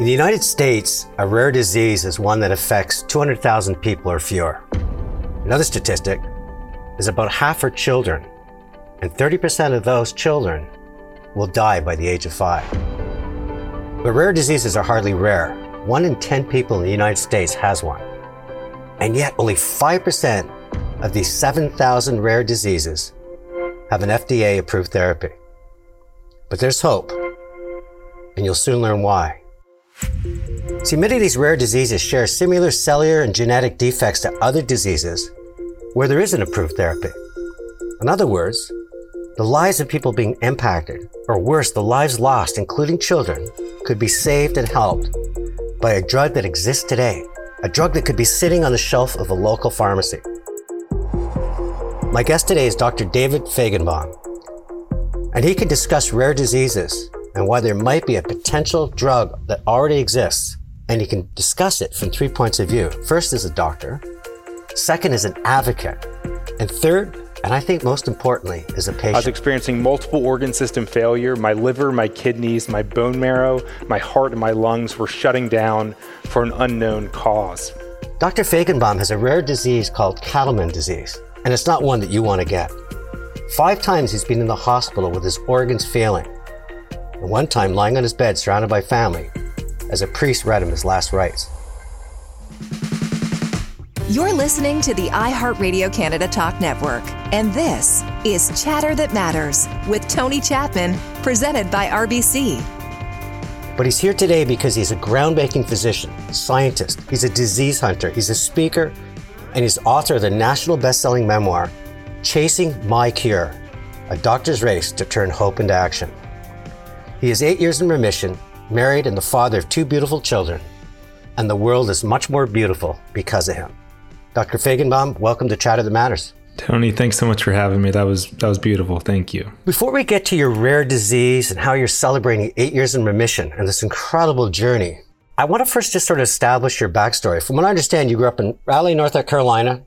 In the United States, a rare disease is one that affects 200,000 people or fewer. Another statistic is about half are children, and 30% of those children will die by the age of 5. But rare diseases are hardly rare. 1 in 10 people in the United States has one. And yet only 5% of these 7,000 rare diseases have an FDA-approved therapy. But there's hope, and you'll soon learn why. See, many of these rare diseases share similar cellular and genetic defects to other diseases where there is an approved therapy. In other words, the lives of people being impacted, or worse, the lives lost, including children, could be saved and helped by a drug that exists today, a drug that could be sitting on the shelf of a local pharmacy. My guest today is Dr. David Fagenbaum, and he can discuss rare diseases and why there might be a potential drug that already exists, and he can discuss it from 3 points of view. First, as a doctor, second, as an advocate, and third, and I think most importantly, as a patient. I was experiencing multiple organ system failure. My liver, my kidneys, my bone marrow, my heart, and my lungs were shutting down for an unknown cause. Dr. Fagenbaum has a rare disease called Castleman disease, and it's not one that you want to get. 5 times he's been in the hospital with his organs failing, and 1 time lying on his bed surrounded by family as a priest read him his last rites. You're listening to the iHeartRadio Canada Talk Network, and this is Chatter That Matters with Tony Chapman, presented by RBC. But he's here today because he's a groundbreaking physician, scientist, he's a disease hunter, he's a speaker, and he's author of the national best-selling memoir, Chasing My Cure, A Doctor's Race to Turn Hope into Action. He is 8 years in remission, married and the father of 2 beautiful children, and the world is much more beautiful because of him. Dr. Fagenbaum, welcome to Chatter That Matters. Tony, thanks so much for having me. That was beautiful. Thank you. Before we get to your rare disease and how you're celebrating 8 years in remission and this incredible journey, I want to first just sort of establish your backstory. From what I understand, you grew up in Raleigh, North Carolina,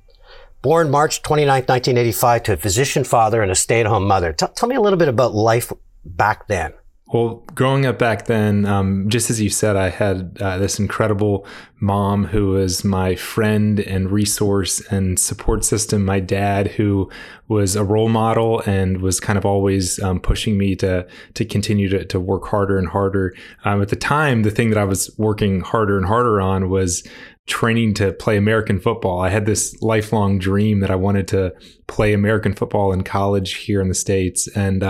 born March 29, 1985, to a physician father and a stay-at-home mother. Tell me a little bit about life back then. Well, growing up back then, just as you said, I had this incredible mom who was my friend and resource and support system. My dad, who was a role model and was kind of always pushing me to continue to work harder and harder. At the time, the thing that I was working harder and harder on was training to play American football. I had this lifelong dream that I wanted to play American football in college here in the States. And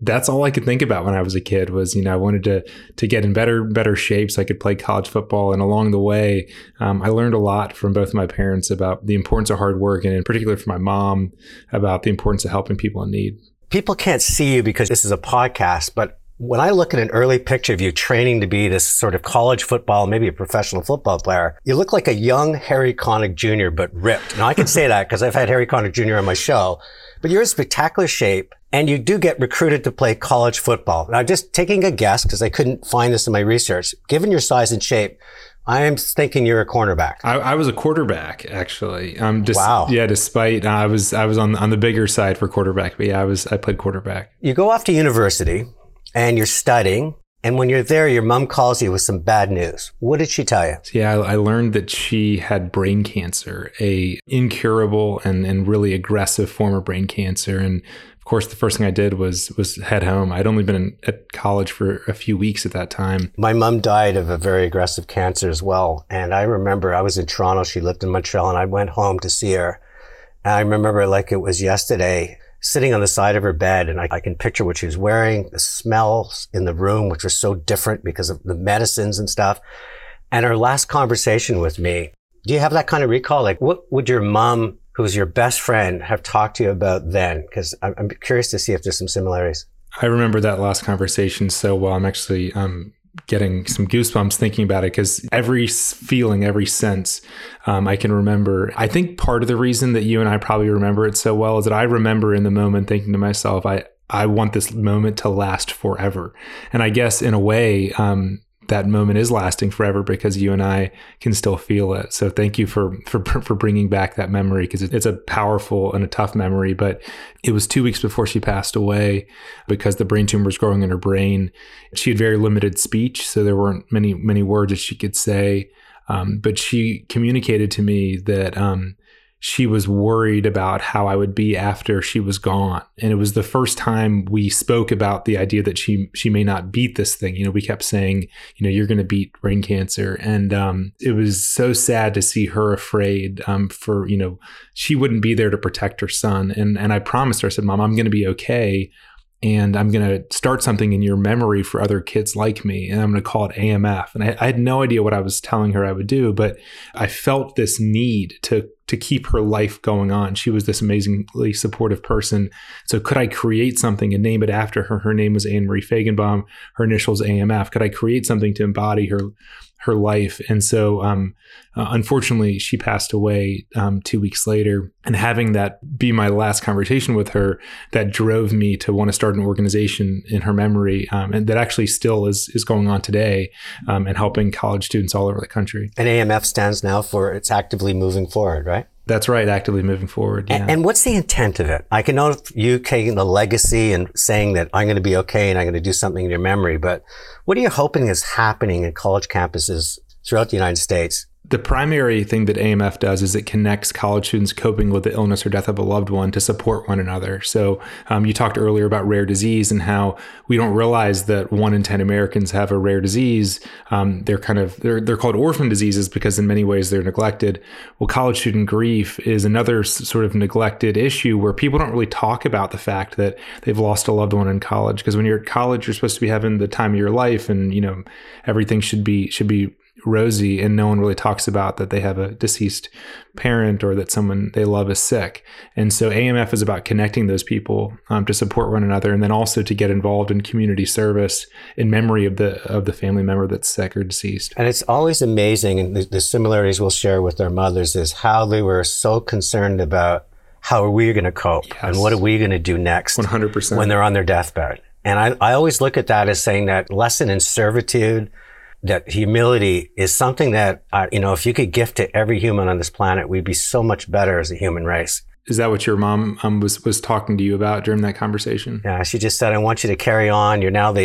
that's all I could think about when I was a kid was, you know, I wanted to get in better shape so I could play college football. And along the way, I learned a lot from both of my parents about the importance of hard work, and in particular from my mom about the importance of helping people in need. People can't see you because this is a podcast, but when I look at an early picture of you training to be this sort of college football, maybe a professional football player, you look like a young Harry Connick Jr., but ripped. Now, I can say that because I've had Harry Connick Jr. on my show, but you're in spectacular shape, and you do get recruited to play college football. Now, just taking a guess, because I couldn't find this in my research, given your size and shape, I am thinking you're a cornerback. I was a quarterback, actually. Wow. Yeah, despite I was on the bigger side for quarterback, but yeah, I played quarterback. You go off to university, and you're studying, and when you're there, your mom calls you with some bad news. What did she tell you? Yeah, I learned that she had brain cancer, a incurable and really aggressive form of brain cancer. And of course, the first thing I did was head home. I'd only been at college for a few weeks at that time. My mom died of a very aggressive cancer as well. And I remember I was in Toronto, she lived in Montreal, and I went home to see her. And I remember like it was yesterday, sitting on the side of her bed, and I can picture what she was wearing, the smells in the room, which were so different because of the medicines and stuff. And her last conversation with me, do you have that kind of recall? Like, what would your mom, who's your best friend, have talked to you about then? Because I'm curious to see if there's some similarities. I remember that last conversation so well. I'm actually getting some goosebumps thinking about it, because every feeling, every sense I can remember. I think part of the reason that you and I probably remember it so well is that I remember in the moment thinking to myself, I want this moment to last forever. And I guess in a way, that moment is lasting forever because you and I can still feel it. So thank you for bringing back that memory, because it's a powerful and a tough memory. But it was 2 weeks before she passed away because the brain tumor was growing in her brain. She had very limited speech, so there weren't many words that she could say. But she communicated to me that she was worried about how I would be after she was gone. And it was the first time we spoke about the idea that she may not beat this thing. You know, we kept saying, you know, you're going to beat brain cancer. And it was so sad to see her afraid for, you know, she wouldn't be there to protect her son. And I promised her, I said, Mom, I'm going to be okay. And I'm going to start something in your memory for other kids like me. And I'm going to call it AMF. And I had no idea what I was telling her I would do, but I felt this need to keep her life going on. She was this amazingly supportive person. So could I create something and name it after her? Her name was Anne Marie Fagenbaum, her initials AMF. Could I create something to embody her life? And so unfortunately, she passed away 2 weeks later. And having that be my last conversation with her, that drove me to want to start an organization in her memory. And that actually still is going on today and helping college students all over the country. And AMF stands now for it's actively moving forward, right? That's right, actively moving forward. Yeah. And what's the intent of it? I can know you taking the legacy and saying that I'm going to be okay and I'm going to do something in your memory, but what are you hoping is happening in college campuses throughout the United States? The primary thing that AMF does is it connects college students coping with the illness or death of a loved one to support one another. So you talked earlier about rare disease and how we don't realize that 1 in 10 Americans have a rare disease. They're called orphan diseases because in many ways they're neglected. Well, college student grief is another sort of neglected issue where people don't really talk about the fact that they've lost a loved one in college. Because when you're at college, you're supposed to be having the time of your life, and you know everything should be rosy, and no one really talks about that they have a deceased parent or that someone they love is sick. And so AMF is about connecting those people to support one another, and then also to get involved in community service in memory of the family member that's sick or deceased. And it's always amazing, and the similarities we'll share with our mothers is how they were so concerned about how are we going to cope, yes, and what are we going to do next 100%. When they're on their deathbed. And I always look at that as saying that lesson in servitude, that humility is something that, if you could gift to every human on this planet, we'd be so much better as a human race. Is that what your mom was talking to you about during that conversation? Yeah, she just said, I want you to carry on.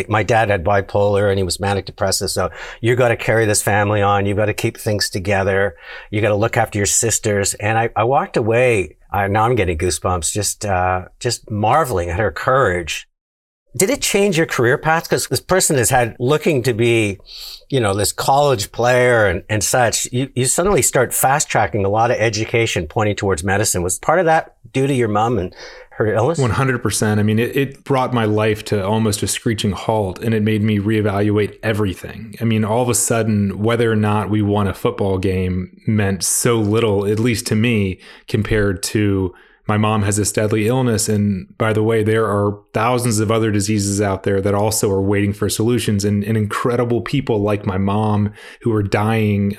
My dad had bipolar and he was manic depressive. So you got to carry this family on. You got to keep things together. You got to look after your sisters. And I walked away. Now I'm getting goosebumps, just marveling at her courage. Did it change your career path? Because this person has had looking to be, this college player and such. You suddenly start fast tracking a lot of education pointing towards medicine. Was part of that due to your mom and her illness? 100%. I mean, it brought my life to almost a screeching halt, and it made me reevaluate everything. I mean, all of a sudden, whether or not we won a football game meant so little, at least to me, compared to my mom has this deadly illness. And by the way, there are thousands of other diseases out there that also are waiting for solutions, and incredible people like my mom who are dying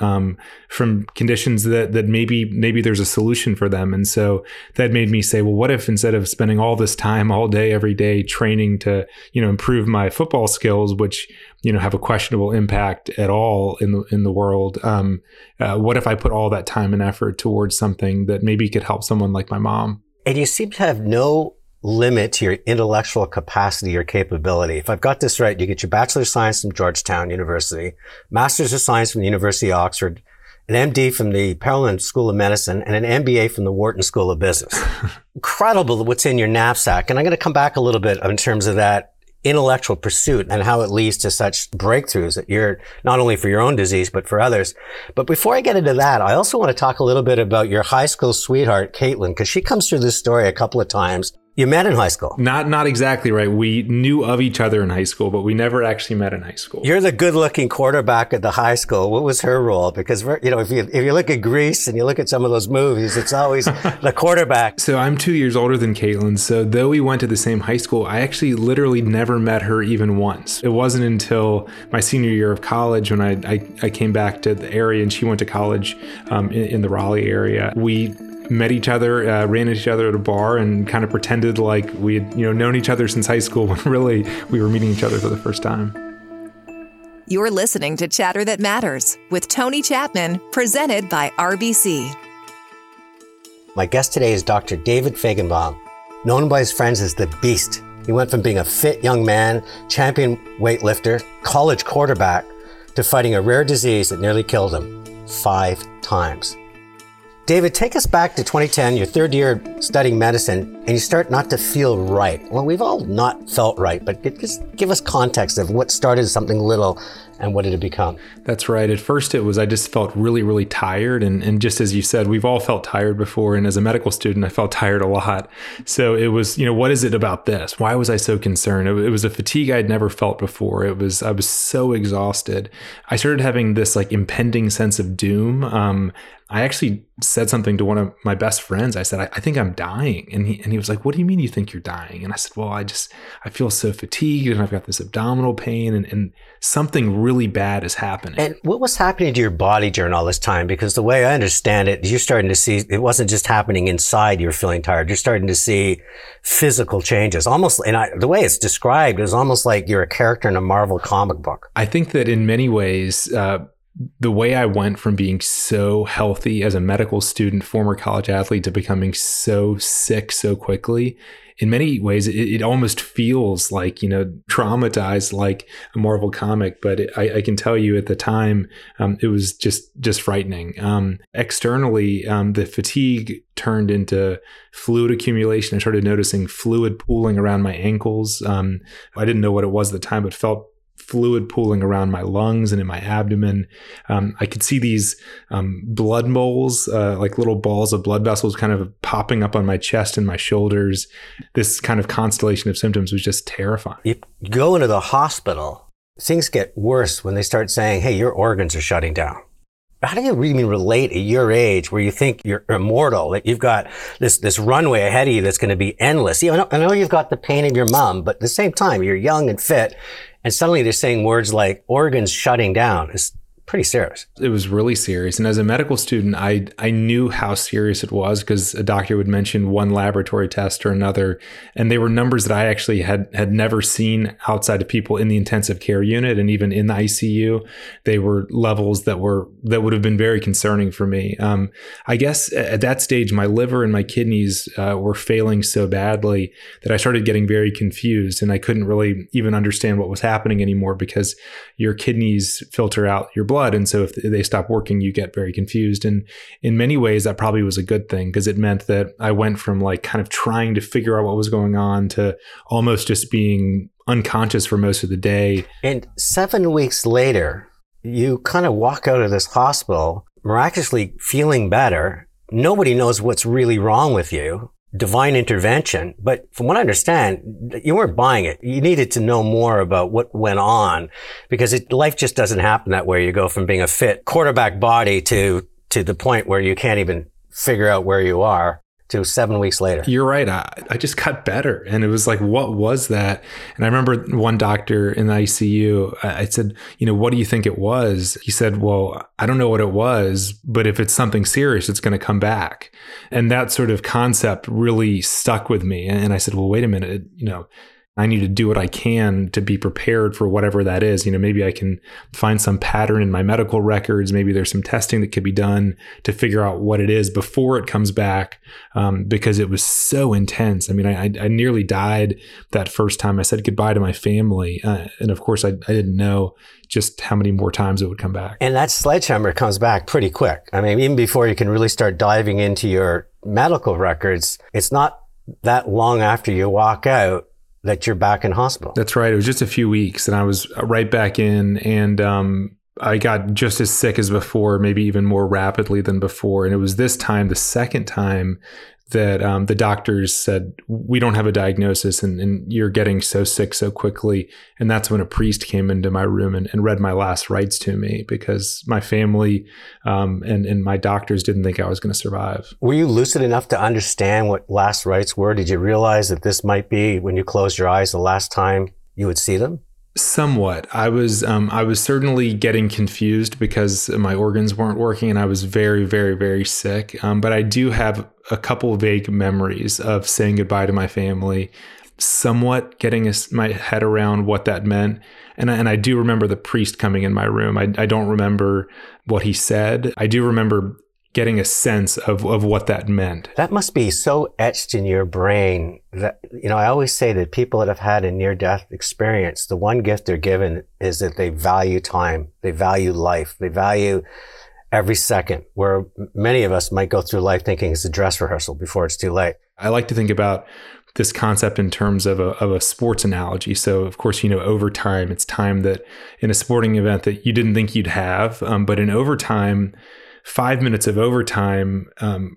from conditions that maybe there's a solution for them. And so that made me say, well, what if instead of spending all this time, all day, every day training to, improve my football skills, which, have a questionable impact at all in the world. What if I put all that time and effort towards something that maybe could help someone like my mom? And you seem to have no limit to your intellectual capacity or capability. If I've got this right, you get your Bachelor of Science from Georgetown University, Master's of Science from the University of Oxford, an MD from the Perelman School of Medicine, and an MBA from the Wharton School of Business. Incredible what's in your knapsack. And I'm going to come back a little bit in terms of that intellectual pursuit and how it leads to such breakthroughs that you're not only for your own disease, but for others. But before I get into that, I also want to talk a little bit about your high school sweetheart, Caitlin, because she comes through this story a couple of times. You met in high school. Not exactly right. We knew of each other in high school, but we never actually met in high school. You're the good-looking quarterback at the high school. What was her role? Because, if you look at Grease and you look at some of those movies, it's always the quarterback. So I'm 2 years older than Caitlin. So though we went to the same high school, I actually literally never met her even once. It wasn't until my senior year of college when I came back to the area and she went to college in the Raleigh area. We met each other, ran into each other at a bar, and kind of pretended like we had known each other since high school when really we were meeting each other for the first time. You're listening to Chatter That Matters with Tony Chapman, presented by RBC. My guest today is Dr. David Fagenbaum, known by his friends as the Beast. He went from being a fit young man, champion weightlifter, college quarterback, to fighting a rare disease that nearly killed him 5 times. David, take us back to 2010, your third year studying medicine, and you start not to feel right. Well, we've all not felt right, but just give us context of what started as something little and what did it become? That's right. At first, it was I just felt really, really tired. And just as you said, we've all felt tired before. And as a medical student, I felt tired a lot. So it was, what is it about this? Why was I so concerned? It was a fatigue I'd never felt before. I was so exhausted. I started having this impending sense of doom. I actually said something to one of my best friends. I said, I think I'm dying. And he was like, what do you mean you think you're dying? And I said, well, I feel so fatigued and I've got this abdominal pain and something really bad is happening. And what was happening to your body during all this time? Because the way I understand it, you're starting to see, it wasn't just happening inside, you're feeling tired. You're starting to see physical changes. Almost, the way it's described is almost like you're a character in a Marvel comic book. I think that in many ways, the way I went from being so healthy as a medical student, former college athlete, to becoming so sick so quickly, in many ways, it almost feels like, traumatized like a Marvel comic. But I can tell you at the time, it was just frightening. Externally, the fatigue turned into fluid accumulation. I started noticing fluid pooling around my ankles. I didn't know what it was at the time, but felt fluid pooling around my lungs and in my abdomen. I could see these blood moles, like little balls of blood vessels kind of popping up on my chest and my shoulders. This kind of constellation of symptoms was just terrifying. You go into the hospital, things get worse when they start saying, hey, your organs are shutting down. How do you really relate at your age where you think you're immortal, that you've got this runway ahead of you that's going to be endless? I know you've got the pain of your mom, but at the same time, you're young and fit. And suddenly they're saying words like organs shutting down. It's pretty serious. It was really serious. And as a medical student, I knew how serious it was because a doctor would mention one laboratory test or another. And they were numbers that I actually had never seen outside of people in the intensive care unit. And even in the ICU, they were levels that would have been very concerning for me. I guess at that stage, my liver and my kidneys were failing so badly that I started getting very confused and I couldn't really even understand what was happening anymore because your kidneys filter out your blood. And so if they stop working, you get very confused. And in many ways, that probably was a good thing because it meant that I went from trying to figure out what was going on to almost just being unconscious for most of the day. And 7 weeks later, you kind of walk out of this hospital, miraculously feeling better. Nobody knows what's really wrong with you. Divine intervention. But from what I understand, you weren't buying it. You needed to know more about what went on because life just doesn't happen that way. You go from being a fit quarterback body to the point where you can't even figure out where you are. To 7 weeks later. You're right. I just got better. And it was what was that? And I remember one doctor in the ICU, I said, what do you think it was? He said, well, I don't know what it was, but if it's something serious, it's going to come back. And that sort of concept really stuck with me. And I said, well, wait a minute, I need to do what I can to be prepared for whatever that is. Maybe I can find some pattern in my medical records. Maybe there's some testing that could be done to figure out what it is before it comes back, because it was so intense. I nearly died that first time. I said goodbye to my family. And of course, I didn't know just how many more times it would come back. And that sledgehammer comes back pretty quick. Even before you can really start diving into your medical records, it's not that long after you walk out that you're back in hospital. That's right. It was just a few weeks and I was right back in and I got just as sick as before, maybe even more rapidly than before. And it was this time, the second time, that the doctors said, we don't have a diagnosis and you're getting so sick so quickly. And that's when a priest came into my room and read my last rites to me because my family and my doctors didn't think I was going to survive. Were you lucid enough to understand what last rites were? Did you realize that this might be, when you closed your eyes, the last time you would see them? Somewhat. I was certainly getting confused because my organs weren't working and I was very, very, very sick. But I do have a couple vague memories of saying goodbye to my family, somewhat getting my head around what that meant. And I do remember the priest coming in my room. I don't remember what he said. I do remember getting a sense of what that meant. That must be so etched in your brain that, you know, I always say that people that have had a near-death experience, the one gift they're given is that they value time, they value life, they value every second, where many of us might go through life thinking it's a dress rehearsal before it's too late. I like to think about this concept in terms of a sports analogy. So, of course, you know, overtime, it's time that in a sporting event that you didn't think you'd have, but in overtime, 5 minutes of overtime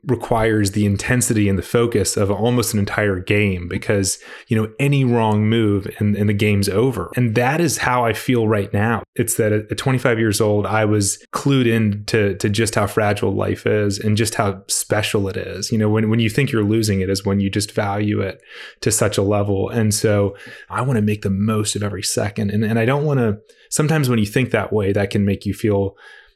requires the intensity and the focus of almost an entire game, because, you know, any wrong move and the game's over. And that is how I feel right now. It's that at 25 years old, I was clued in to just how fragile life is and just how special it is. You know, when you think you're losing it is when you just value it to such a level. And so I want to make the most of every second. And I don't want to, sometimes when you think that way, that can make you feel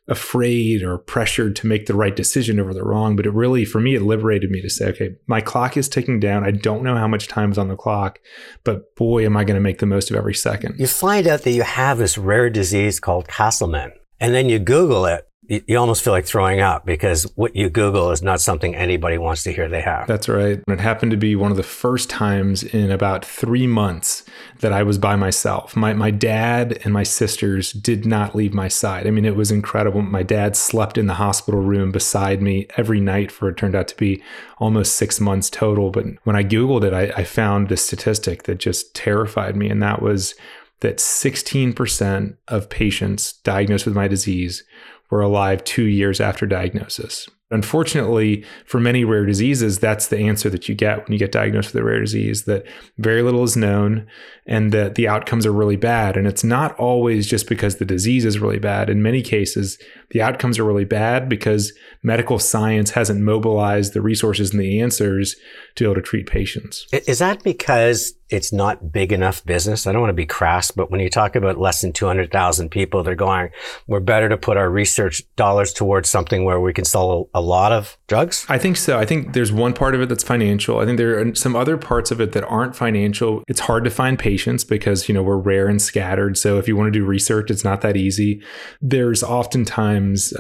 afraid or pressured to make the right decision over the wrong. But it really, for me, it liberated me to say, okay, my clock is ticking down. I don't know how much time is on the clock, but boy, am I going to make the most of every second. You find out that you have this rare disease called Castleman, and then you Google it. You almost feel like throwing up, because what you Google is not something anybody wants to hear they have. That's right. It happened to be one of the first times in about 3 months that I was by myself. My dad and my sisters did not leave my side. I mean, it was incredible. My dad slept in the hospital room beside me every night for, it turned out to be almost 6 months total. But when I Googled it, I found this statistic that just terrified me. And that was that 16% of patients diagnosed with my disease were alive 2 years after diagnosis. Unfortunately, for many rare diseases, that's the answer that you get when you get diagnosed with a rare disease, that very little is known and that the outcomes are really bad. And it's not always just because the disease is really bad. In many cases, the outcomes are really bad because medical science hasn't mobilized the resources and the answers to be able to treat patients. Is that because it's not big enough business? I don't want to be crass, but when you talk about less than 200,000 people, they're going, we're better to put our research dollars towards something where we can sell a lot of drugs? I think so. I think there's one part of it that's financial. I think there are some other parts of it that aren't financial. It's hard to find patients because, you know, we're rare and scattered. So if you want to do research, it's not that easy. There's oftentimes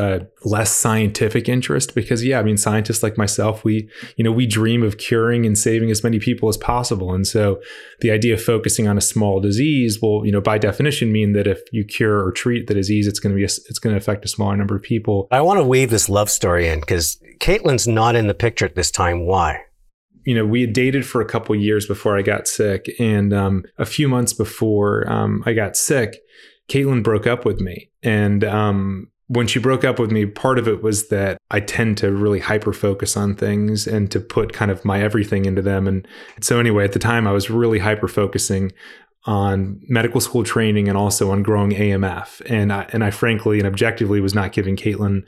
less scientific interest because, yeah, I mean, scientists like myself, we dream of curing and saving as many people as possible. And so the idea of focusing on a small disease will, you know, by definition mean that if you cure or treat the disease, it's going to affect a smaller number of people. I want to weave this love story in because Caitlin's not in the picture at this time. Why? You know, we had dated for a couple of years before I got sick. And a few months before I got sick, Caitlin broke up with me. And when she broke up with me, part of it was that I tend to really hyper-focus on things and to put kind of my everything into them. And so anyway, at the time, I was really hyper-focusing on medical school training and also on growing AMF. And I frankly and objectively was not giving Caitlin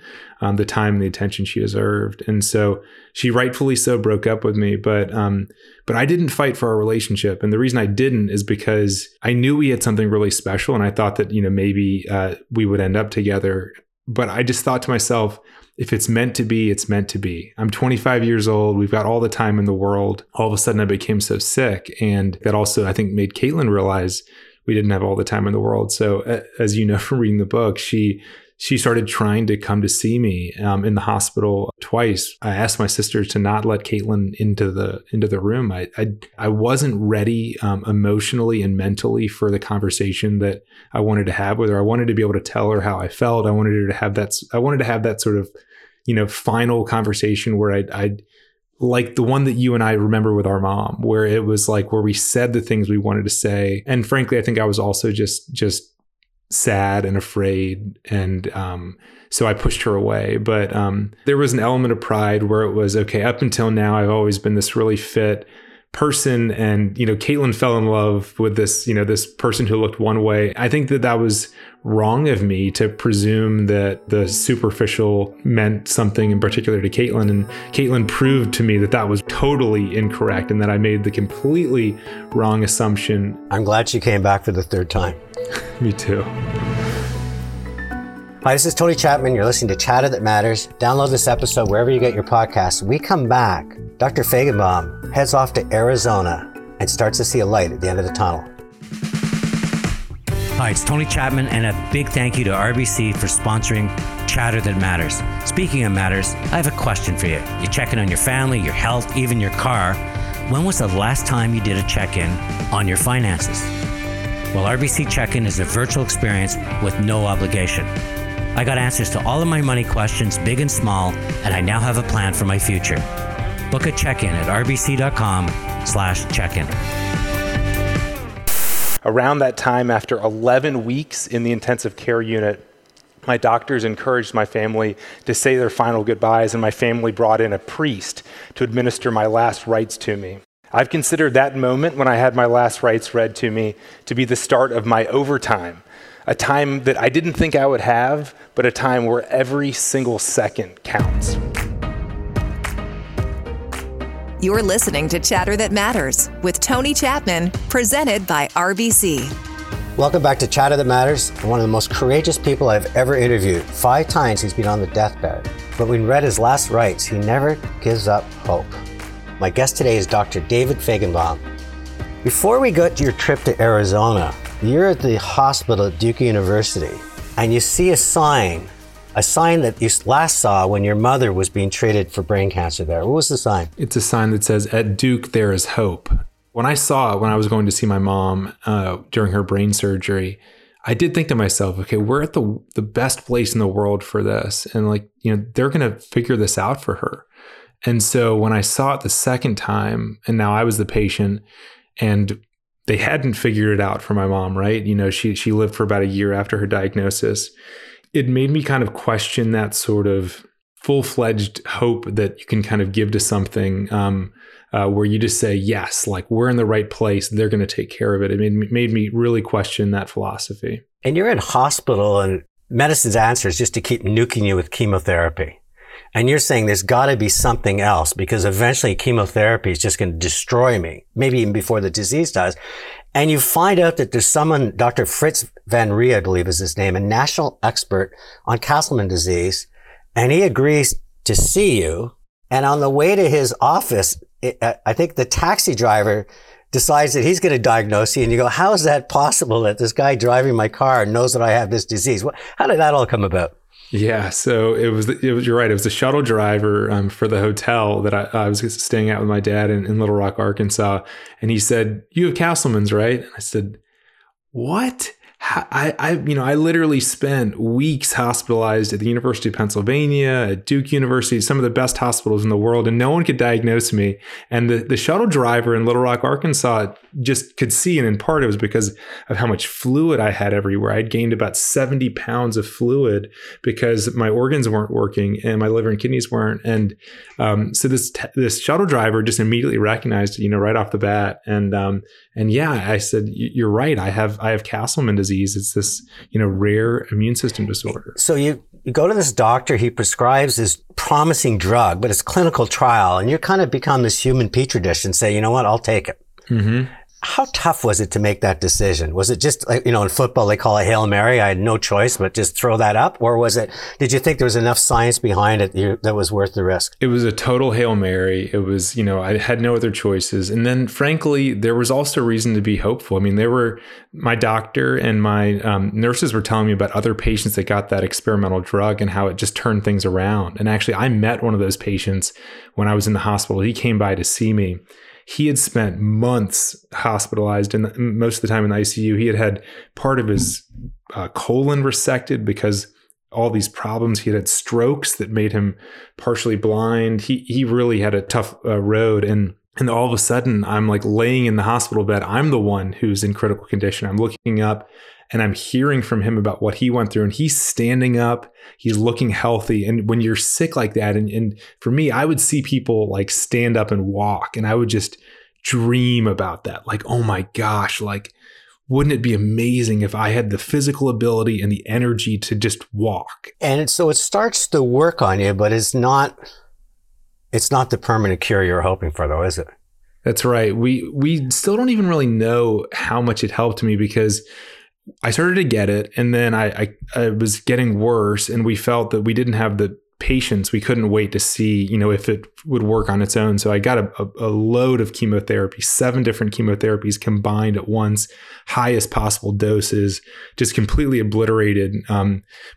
the time and the attention she deserved. And so she rightfully so broke up with me, but I didn't fight for our relationship. And the reason I didn't is because I knew we had something really special. And I thought that, you know, maybe we would end up together. But I just thought to myself, if it's meant to be, it's meant to be. I'm 25 years old. We've got all the time in the world. All of a sudden, I became so sick. And that also, I think, made Caitlin realize we didn't have all the time in the world. So as you know from reading the book, she started trying to come to see me in the hospital twice. I asked my sister to not let Caitlin into the room. I wasn't ready emotionally and mentally for the conversation that I wanted to have with her. I wanted to be able to tell her how I felt. I wanted her to have that. I wanted to have that sort of, you know, final conversation where I'd like the one that you and I remember with our mom, where it was like where we said the things we wanted to say. And frankly, I think I was also just sad and afraid. And so I pushed her away. But there was an element of pride where it was, okay, up until now, I've always been this really fit person. And, you know, Caitlin fell in love with this, you know, this person who looked one way. I think that was wrong of me to presume that the superficial meant something in particular to Caitlin. And Caitlin proved to me that that was totally incorrect and that I made the completely wrong assumption. I'm glad she came back for the third time. Me too. Hi, this is Tony Chapman. You're listening to Chatter That Matters. Download this episode wherever you get your podcasts. We come back. Dr. Fagenbaum heads off to Arizona it starts to see a light at the end of the tunnel. Hi, it's Tony Chapman, and a big thank you to RBC for sponsoring Chatter That Matters. Speaking of matters, I have a question for you. You're checking on your family, your health, even your car. When was the last time you did a check-in on your finances? Well, RBC Check-In is a virtual experience with no obligation. I got answers to all of my money questions, big and small, and I now have a plan for my future. Book a check-in at rbc.com/check-in. Around that time, after 11 weeks in the intensive care unit, my doctors encouraged my family to say their final goodbyes, and my family brought in a priest to administer my last rites to me. I've considered that moment when I had my last rites read to me to be the start of my overtime, a time that I didn't think I would have, but a time where every single second counts. You're listening to Chatter That Matters with Tony Chapman, presented by RBC. Welcome back to Chatter That Matters. One of the most courageous people I've ever interviewed. 5 times he's been on the deathbed, but when read his last rites, he never gives up hope. My guest today is Dr. David Fagenbaum. Before we got to your trip to Arizona, you're at the hospital at Duke University, and you see a sign that you last saw when your mother was being treated for brain cancer there. What was the sign? It's a sign that says, "At Duke, there is hope." When I saw it, when I was going to see my mom during her brain surgery, I did think to myself, okay, we're at the best place in the world for this. And like, you know, they're going to figure this out for her. And so when I saw it the second time, and now I was the patient, and they hadn't figured it out for my mom, right? You know, she lived for about a year after her diagnosis. It made me kind of question that sort of full-fledged hope that you can kind of give to something where you just say, yes, like we're in the right place, they're going to take care of it. It made me really question that philosophy. And you're in hospital, and medicine's answer is just to keep nuking you with chemotherapy. And you're saying there's got to be something else, because eventually chemotherapy is just going to destroy me, maybe even before the disease does. And you find out that there's someone, Dr. Fritz Van Rie, I believe is his name, a national expert on Castleman disease. And he agrees to see you. And on the way to his office, I think the taxi driver decides that he's going to diagnose you. And you go, how is that possible that this guy driving my car knows that I have this disease? How did that all come about? Yeah, so it was you're right. It was a shuttle driver for the hotel that I was staying at with my dad in Little Rock, Arkansas. And he said, "You have Castleman's, right?" And I said, "What?" I literally spent weeks hospitalized at the University of Pennsylvania, at Duke University, some of the best hospitals in the world, and no one could diagnose me. And the shuttle driver in Little Rock, Arkansas just could see, and in part it was because of how much fluid I had everywhere. I'd gained about 70 pounds of fluid because my organs weren't working and my liver and kidneys weren't. And so this shuttle driver just immediately recognized, you know, right off the bat. And yeah, I said, "You're right. I have Castleman disease. It's this, you know, rare immune system disorder." So you go to this doctor, he prescribes this promising drug, but it's clinical trial, and you kind of become this human petri dish and say, you know what, I'll take it. Mm-hmm. How tough was it to make that decision? Was it just, like, you know, in football, they call it Hail Mary. I had no choice but just throw that up. Or was it, did you think there was enough science behind it that was worth the risk? It was a total Hail Mary. It was, you know, I had no other choices. And then, frankly, there was also reason to be hopeful. I mean, my doctor and my nurses were telling me about other patients that got that experimental drug and how it just turned things around. And actually, I met one of those patients when I was in the hospital. He came by to see me. He had spent months hospitalized, and most of the time in the ICU. He had part of his colon resected because all these problems. He had strokes that made him partially blind. He really had a tough road. And all of a sudden, I'm like laying in the hospital bed. I'm the one who's in critical condition. I'm looking up and I'm hearing from him about what he went through, and he's standing up, he's looking healthy. And when you're sick like that, and for me, I would see people like stand up and walk, and I would just dream about that. Like, oh my gosh, like, wouldn't it be amazing if I had the physical ability and the energy to just walk? And so it starts to work on you, but it's not the permanent cure you're hoping for, though, is it? That's right. We still don't even really know how much it helped me, because I started to get it, and then I was getting worse, and we felt that we didn't have the patients, we couldn't wait to see, you know, if it would work on its own. So I got a load of chemotherapy, 7 different chemotherapies combined at once, highest possible doses, just completely obliterated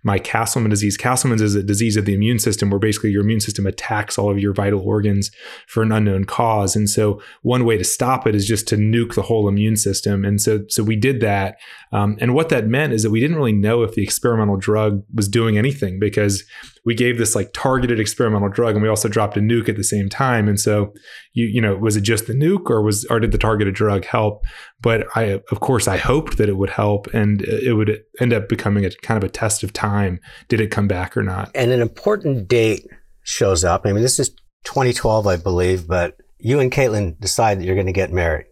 my Castleman disease. Castleman's is a disease of the immune system where basically your immune system attacks all of your vital organs for an unknown cause. And so one way to stop it is just to nuke the whole immune system. And so we did that. And what that meant is that we didn't really know if the experimental drug was doing anything, because we gave this like targeted experimental drug and we also dropped a nuke at the same time. And so, you know, was it just the nuke or did the targeted drug help? But I hoped that it would help, and it would end up becoming a kind of a test of time. Did it come back or not? And an important date shows up. I mean, this is 2012, I believe, but you and Caitlin decide that you're going to get married.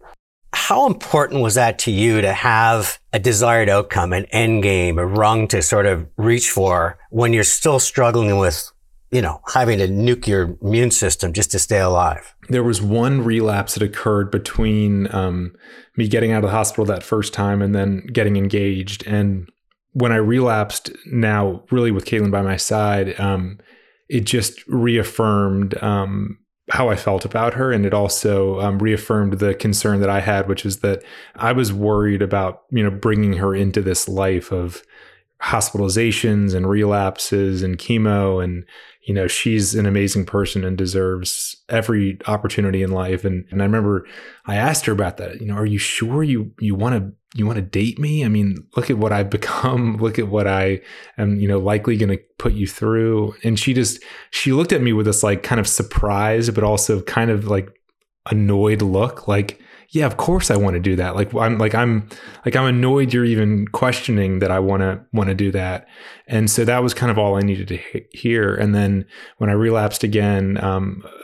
How important was that to you to have a desired outcome, an end game, a rung to sort of reach for when you're still struggling with, you know, having to nuke your immune system just to stay alive? There was one relapse that occurred between me getting out of the hospital that first time and then getting engaged. And when I relapsed, now really with Caitlin by my side, it just reaffirmed how I felt about her. And it also reaffirmed the concern that I had, which is that I was worried about, you know, bringing her into this life of hospitalizations and relapses and chemo. And, you know, she's an amazing person and deserves every opportunity in life. And I remember I asked her about that, you know, are you sure you want to date me? I mean, look at what I've become. Look at what I am, you know, likely going to put you through. And she looked at me with this like kind of surprised, but also kind of like annoyed look, like, yeah, of course I want to do that. Like, I'm annoyed you're even questioning that I want to do that. And so that was kind of all I needed to hear. And then when I relapsed again,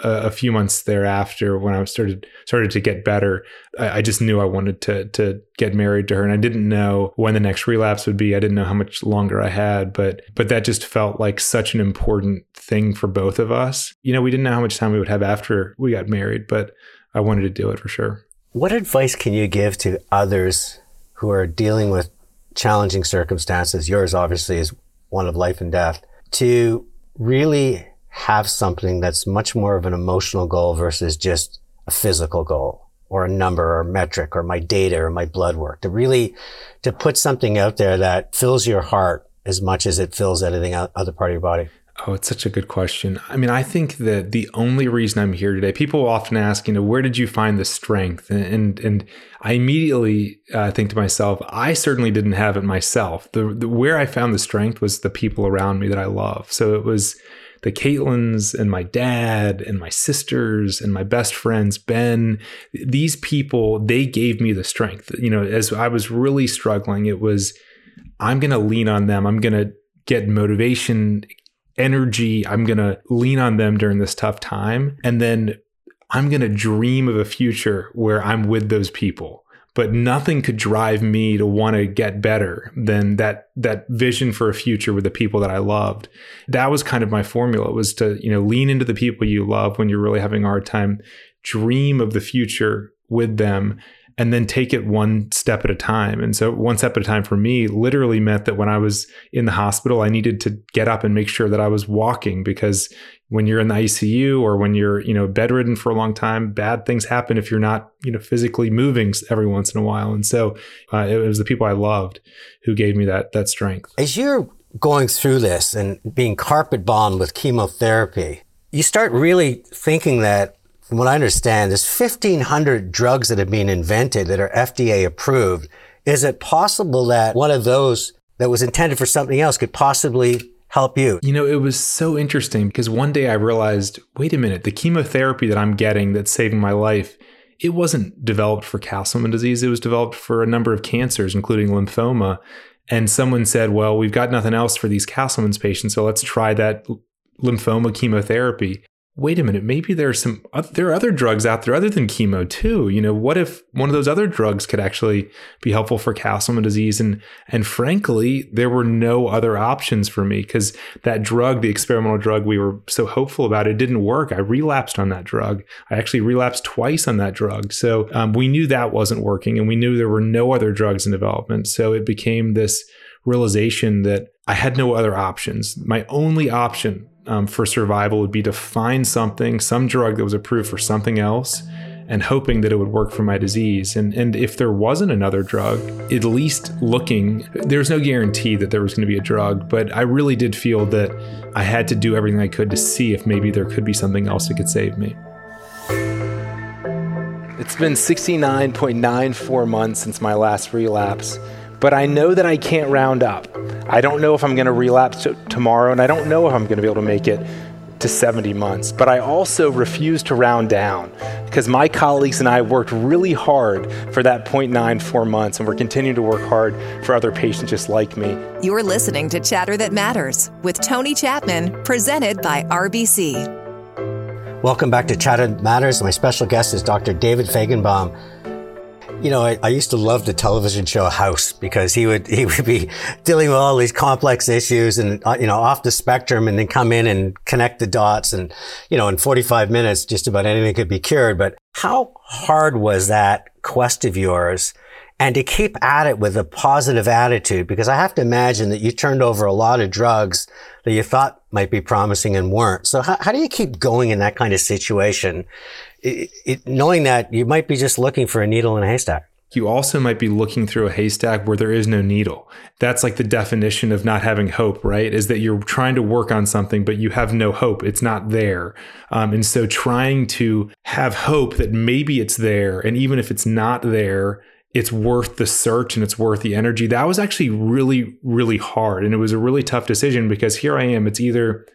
a few months thereafter, when I started to get better, I just knew I wanted to get married to her. And I didn't know when the next relapse would be. I didn't know how much longer I had, but that just felt like such an important thing for both of us. You know, we didn't know how much time we would have after we got married, but I wanted to do it for sure. What advice can you give to others who are dealing with challenging circumstances? Yours obviously is one of life and death, to really have something that's much more of an emotional goal versus just a physical goal or a number or metric or my data or my blood work, to put something out there that fills your heart as much as it fills anything other part of your body. Oh, it's such a good question. I mean, I think that the only reason I'm here today, people often ask, you know, where did you find the strength? And I immediately think to myself, I certainly didn't have it myself. Where I found the strength was the people around me that I love. So it was the Caitlins and my dad and my sisters and my best friends, Ben. These people, they gave me the strength. You know, as I was really struggling, it was, I'm going to lean on them. I'm going to get motivation, energy. I'm going to lean on them during this tough time. And then I'm going to dream of a future where I'm with those people. But nothing could drive me to want to get better than that vision for a future with the people that I loved. That was kind of my formula, was to, you know, lean into the people you love when you're really having a hard time, dream of the future with them, and then take it one step at a time. And so one step at a time for me literally meant that when I was in the hospital, I needed to get up and make sure that I was walking, because when you're in the ICU or when you're, you know, bedridden for a long time, bad things happen if you're not, you know, physically moving every once in a while. And so it was the people I loved who gave me that strength. As you're going through this and being carpet bombed with chemotherapy, you start really thinking that, from what I understand, there's 1,500 drugs that have been invented that are FDA approved. Is it possible that one of those that was intended for something else could possibly help you? You know, it was so interesting, because one day I realized, wait a minute, the chemotherapy that I'm getting that's saving my life, it wasn't developed for Castleman disease. It was developed for a number of cancers, including lymphoma. And someone said, well, we've got nothing else for these Castleman's patients, so let's try that lymphoma chemotherapy. Wait a minute, maybe there are other drugs out there other than chemo too. You know, what if one of those other drugs could actually be helpful for Castleman disease? And frankly, there were no other options for me, because that drug, the experimental drug we were so hopeful about, it didn't work. I relapsed on that drug. I actually relapsed twice on that drug. So we knew that wasn't working, and we knew there were no other drugs in development. So it became this realization that I had no other options. My only option for survival would be to find something, some drug that was approved for something else, and hoping that it would work for my disease. And if there wasn't another drug, at least looking. There's no guarantee that there was going to be a drug, but I really did feel that I had to do everything I could to see if maybe there could be something else that could save me. It's been 69.94 months since my last relapse, but I know that I can't round up. I don't know if I'm going to relapse tomorrow, and I don't know if I'm going to be able to make it to 70 months, but I also refuse to round down because my colleagues and I worked really hard for that 0.94 months, and we're continuing to work hard for other patients just like me. You're listening to Chatter That Matters with Tony Chapman, presented by RBC. Welcome back to Chatter That Matters. My special guest is Dr. David Fagenbaum. You know, I used to love the television show House because he would be dealing with all these complex issues and, you know, off the spectrum, and then come in and connect the dots. And, you know, in 45 minutes, just about anything could be cured. But how hard was that quest of yours, and to keep at it with a positive attitude? Because I have to imagine that you turned over a lot of drugs that you thought might be promising and weren't. So how do you keep going in that kind of situation? Knowing that you might be just looking for a needle in a haystack. You also might be looking through a haystack where there is no needle. That's like the definition of not having hope, right? Is that you're trying to work on something, but you have no hope. It's not there. And so trying to have hope that maybe it's there. And even if it's not there, it's worth the search and it's worth the energy. That was actually really, really hard. And it was a really tough decision because here I am. It's either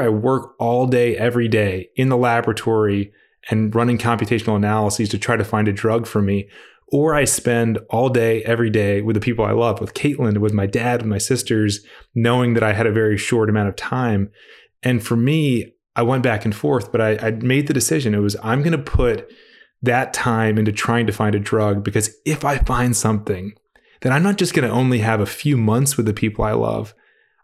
I work all day, every day in the laboratory and running computational analyses to try to find a drug for me, or I spend all day, every day with the people I love, with Caitlin, with my dad, with my sisters, knowing that I had a very short amount of time. And for me, I went back and forth, but I made the decision. It was, I'm going to put that time into trying to find a drug, because if I find something, then I'm not just going to only have a few months with the people I love.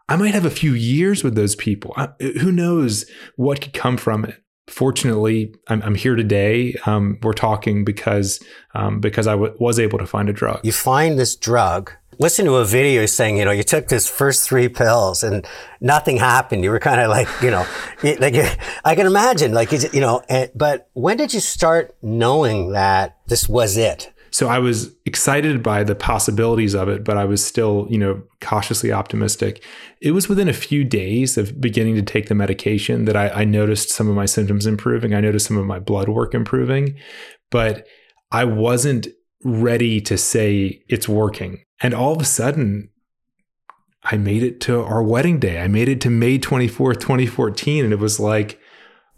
I might have a few years with those people. Who knows what could come from it? Fortunately, I'm here today. We're talking because I was able to find a drug. You find this drug. Listen to a video saying, you know, you took this first three pills and nothing happened. You were kind of like, you know, like I can imagine, like, you know, but when did you start knowing that this was it? So I was excited by the possibilities of it, but I was still, you know, cautiously optimistic. It was within a few days of beginning to take the medication that I noticed some of my symptoms improving. I noticed some of my blood work improving, but I wasn't ready to say it's working. And all of a sudden, I made it to our wedding day. I made it to May 24th, 2014. And it was like,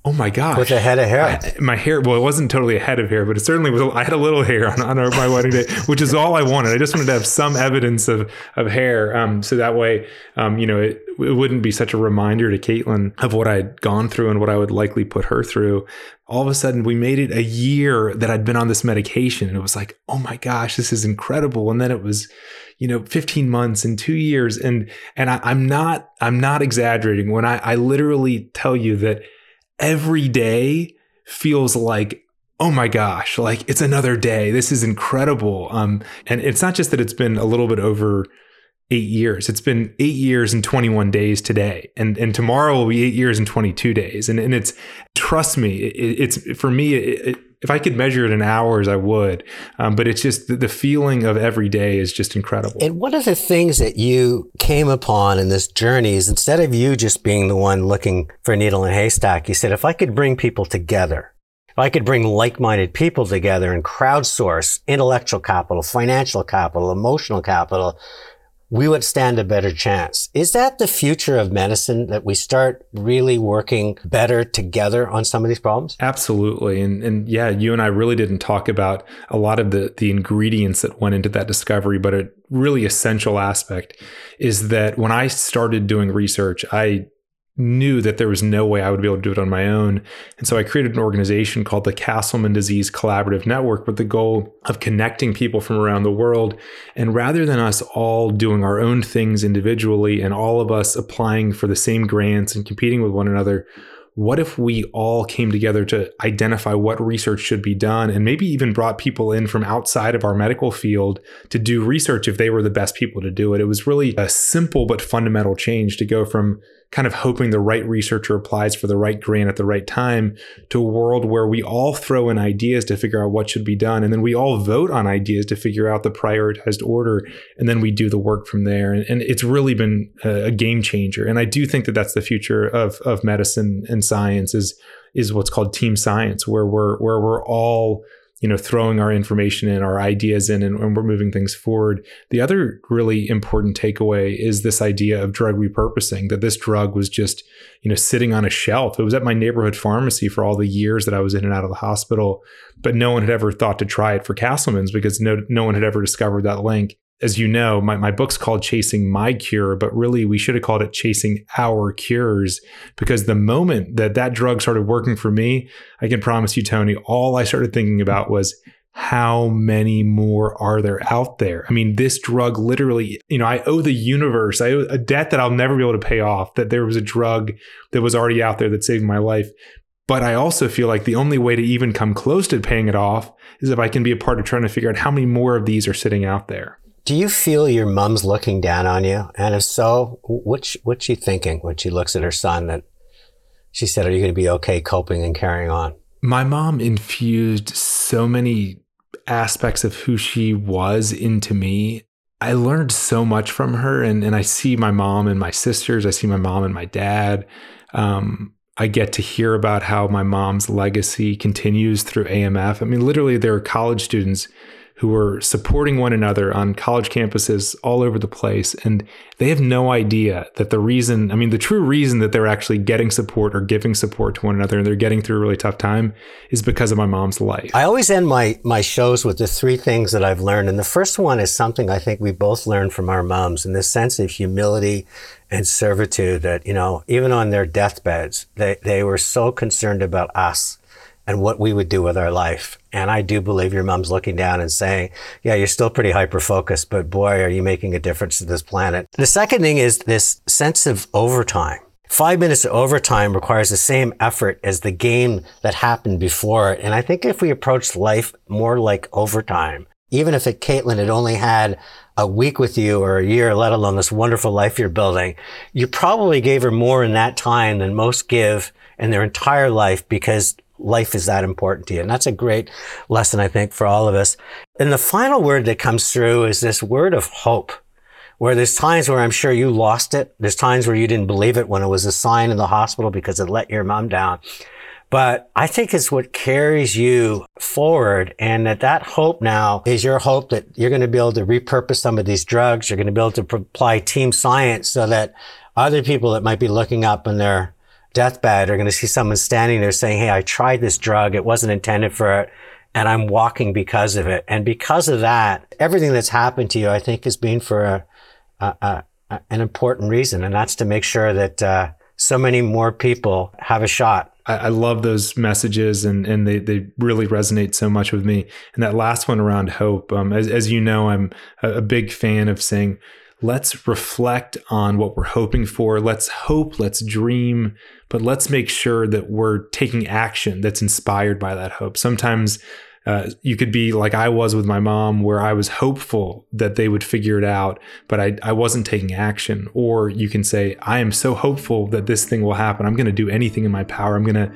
oh my gosh. With a head of hair. My hair, well, it wasn't totally a head of hair, but it certainly was. I had a little hair on my wedding day, which is all I wanted. I just wanted to have some evidence of hair. So that way, you know, it wouldn't be such a reminder to Caitlin of what I had gone through and what I would likely put her through. All of a sudden, we made it a year that I'd been on this medication. And it was like, oh my gosh, this is incredible. And then it was, you know, 15 months and 2 years. And I'm not exaggerating when I literally tell you that every day feels like, oh my gosh, like it's another day. This is incredible. And it's not just that it's been a little bit over 8 years. It's been 8 years and 21 days today. And tomorrow will be 8 years and 22 days. And it's, trust me, it's for me, if I could measure it in hours, I would. But it's just the feeling of every day is just incredible. And what are the things that you came upon in this journey is instead of you just being the one looking for a needle in a haystack, you said, if I could bring people together, if I could bring like-minded people together and crowdsource intellectual capital, financial capital, emotional capital, we would stand a better chance. Is that the future of medicine, that we start really working better together on some of these problems? Absolutely. And yeah, you and I really didn't talk about a lot of the ingredients that went into that discovery, but a really essential aspect is that when I started doing research, I knew that there was no way I would be able to do it on my own. And so I created an organization called the Castleman Disease Collaborative Network with the goal of connecting people from around the world. And rather than us all doing our own things individually and all of us applying for the same grants and competing with one another, what if we all came together to identify what research should be done, and maybe even brought people in from outside of our medical field to do research if they were the best people to do it? It was really a simple but fundamental change to go from kind of hoping the right researcher applies for the right grant at the right time, to a world where we all throw in ideas to figure out what should be done. And then we all vote on ideas to figure out the prioritized order. And then we do the work from there. And it's really been a game changer. And I do think that that's the future of medicine and science is what's called team science, where we're all, you know, throwing our information in, our ideas in, and we're moving things forward. The other really important takeaway is this idea of drug repurposing, that this drug was just, you know, sitting on a shelf. It was at my neighborhood pharmacy for all the years that I was in and out of the hospital, but no one had ever thought to try it for Castleman's because no one had ever discovered that link. As you know, my book's called Chasing My Cure, but really we should have called it Chasing Our Cures, because the moment that drug started working for me, I can promise you, Tony, all I started thinking about was, how many more are there out there? I mean, this drug literally, you know, I owe the universe, I owe a debt that I'll never be able to pay off, that there was a drug that was already out there that saved my life. But I also feel like the only way to even come close to paying it off is if I can be a part of trying to figure out how many more of these are sitting out there. Do you feel your mom's looking down on you? And if so, what's she thinking when she looks at her son that she said, are you going to be okay coping and carrying on? My mom infused so many aspects of who she was into me. I learned so much from her, and I see my mom and my sisters. I see my mom and my dad. I get to hear about how my mom's legacy continues through AMF. I mean, literally, there are college students who were supporting one another on college campuses all over the place. And they have no idea that the true reason that they're actually getting support or giving support to one another and they're getting through a really tough time is because of my mom's life. I always end my shows with the three things that I've learned. And the first one is something I think we both learned from our moms, in this sense of humility and servitude, that, you know, even on their deathbeds, they were so concerned about us and what we would do with our life. And I do believe your mom's looking down and saying, yeah, you're still pretty hyper-focused, but boy, are you making a difference to this planet. The second thing is this sense of overtime. 5 minutes of overtime requires the same effort as the game that happened before it. And I think if we approach life more like overtime, even if Caitlin had only had a week with you or a year, let alone this wonderful life you're building, you probably gave her more in that time than most give in their entire life, because life is that important to you. And that's a great lesson, I think, for all of us. And the final word that comes through is this word of hope, where there's times where I'm sure you lost it. There's times where you didn't believe it when it was a sign in the hospital because it let your mom down. But I think it's what carries you forward, and that hope now is your hope that you're going to be able to repurpose some of these drugs. You're going to be able to apply team science so that other people that might be looking up in their deathbed are going to see someone standing there saying, hey, I tried this drug. It wasn't intended for it. And I'm walking because of it. And because of that, everything that's happened to you, I think, has been for an important reason. And that's to make sure that so many more people have a shot. I love those messages, and they really resonate so much with me. And that last one around hope, as you know, I'm a big fan of saying, let's reflect on what we're hoping for. Let's hope, let's dream, but let's make sure that we're taking action that's inspired by that hope. Sometimes you could be like I was with my mom, where I was hopeful that they would figure it out, but I wasn't taking action. Or you can say, I am so hopeful that this thing will happen. I'm going to do anything in my power. I'm going to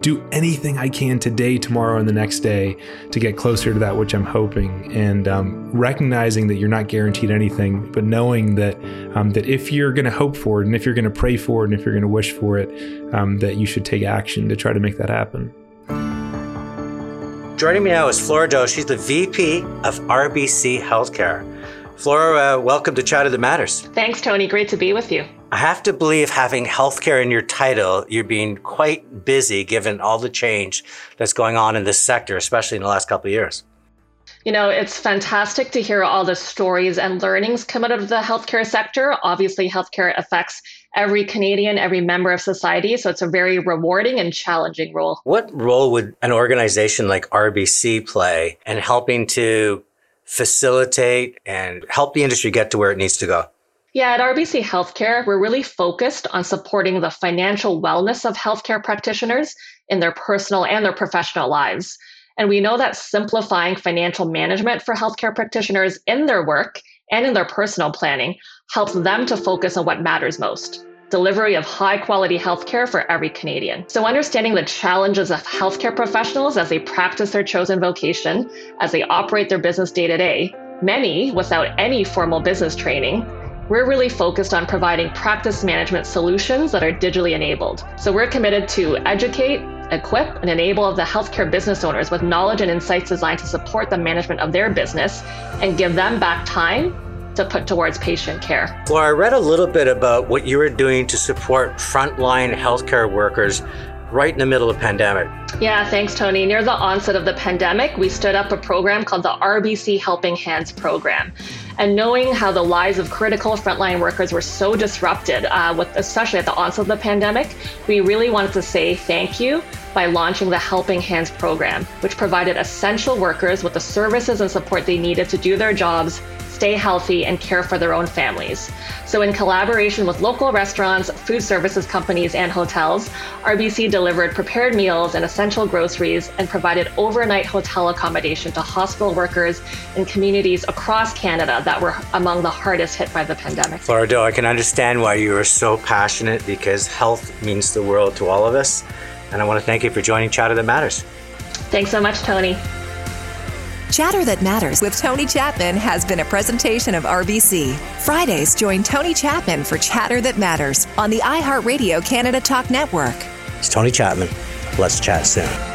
do anything I can today, tomorrow, and the next day to get closer to that which I'm hoping. And recognizing that you're not guaranteed anything, but knowing that that if you're going to hope for it, and if you're going to pray for it, and if you're going to wish for it, that you should take action to try to make that happen. Joining me now is Flora Do. She's the VP of RBC Healthcare. Flora, welcome to Chatter That Matters. Thanks, Tony. Great to be with you. I have to believe, having healthcare in your title, you're being quite busy given all the change that's going on in this sector, especially in the last couple of years. You know, it's fantastic to hear all the stories and learnings come out of the healthcare sector. Obviously, healthcare affects every Canadian, every member of society, so it's a very rewarding and challenging role. What role would an organization like RBC play in helping to facilitate and help the industry get to where it needs to go? Yeah, at RBC Healthcare, we're really focused on supporting the financial wellness of healthcare practitioners in their personal and their professional lives. And we know that simplifying financial management for healthcare practitioners in their work and in their personal planning helps them to focus on what matters most, delivery of high-quality healthcare for every Canadian. So understanding the challenges of healthcare professionals as they practice their chosen vocation, as they operate their business day-to-day, many without any formal business training, we're really focused on providing practice management solutions that are digitally enabled. So we're committed to educate, equip, and enable the healthcare business owners with knowledge and insights designed to support the management of their business and give them back time to put towards patient care. Well, I read a little bit about what you were doing to support frontline healthcare workers right in the middle of the pandemic. Yeah, thanks, Tony. Near the onset of the pandemic, we stood up a program called the RBC Helping Hands program. And knowing how the lives of critical frontline workers were so disrupted, especially at the onset of the pandemic, we really wanted to say thank you by launching the Helping Hands program, which provided essential workers with the services and support they needed to do their jobs, stay healthy, and care for their own families. So in collaboration with local restaurants, food services companies, and hotels, RBC delivered prepared meals and essential groceries and provided overnight hotel accommodation to hospital workers in communities across Canada that were among the hardest hit by the pandemic. Flora Do, I can understand why you are so passionate, because health means the world to all of us. And I want to thank you for joining Chatter That Matters. Thanks so much, Tony. Chatter That Matters with Tony Chapman has been a presentation of RBC. Fridays, join Tony Chapman for Chatter That Matters on the iHeartRadio Canada Talk Network. It's Tony Chapman. Let's chat soon.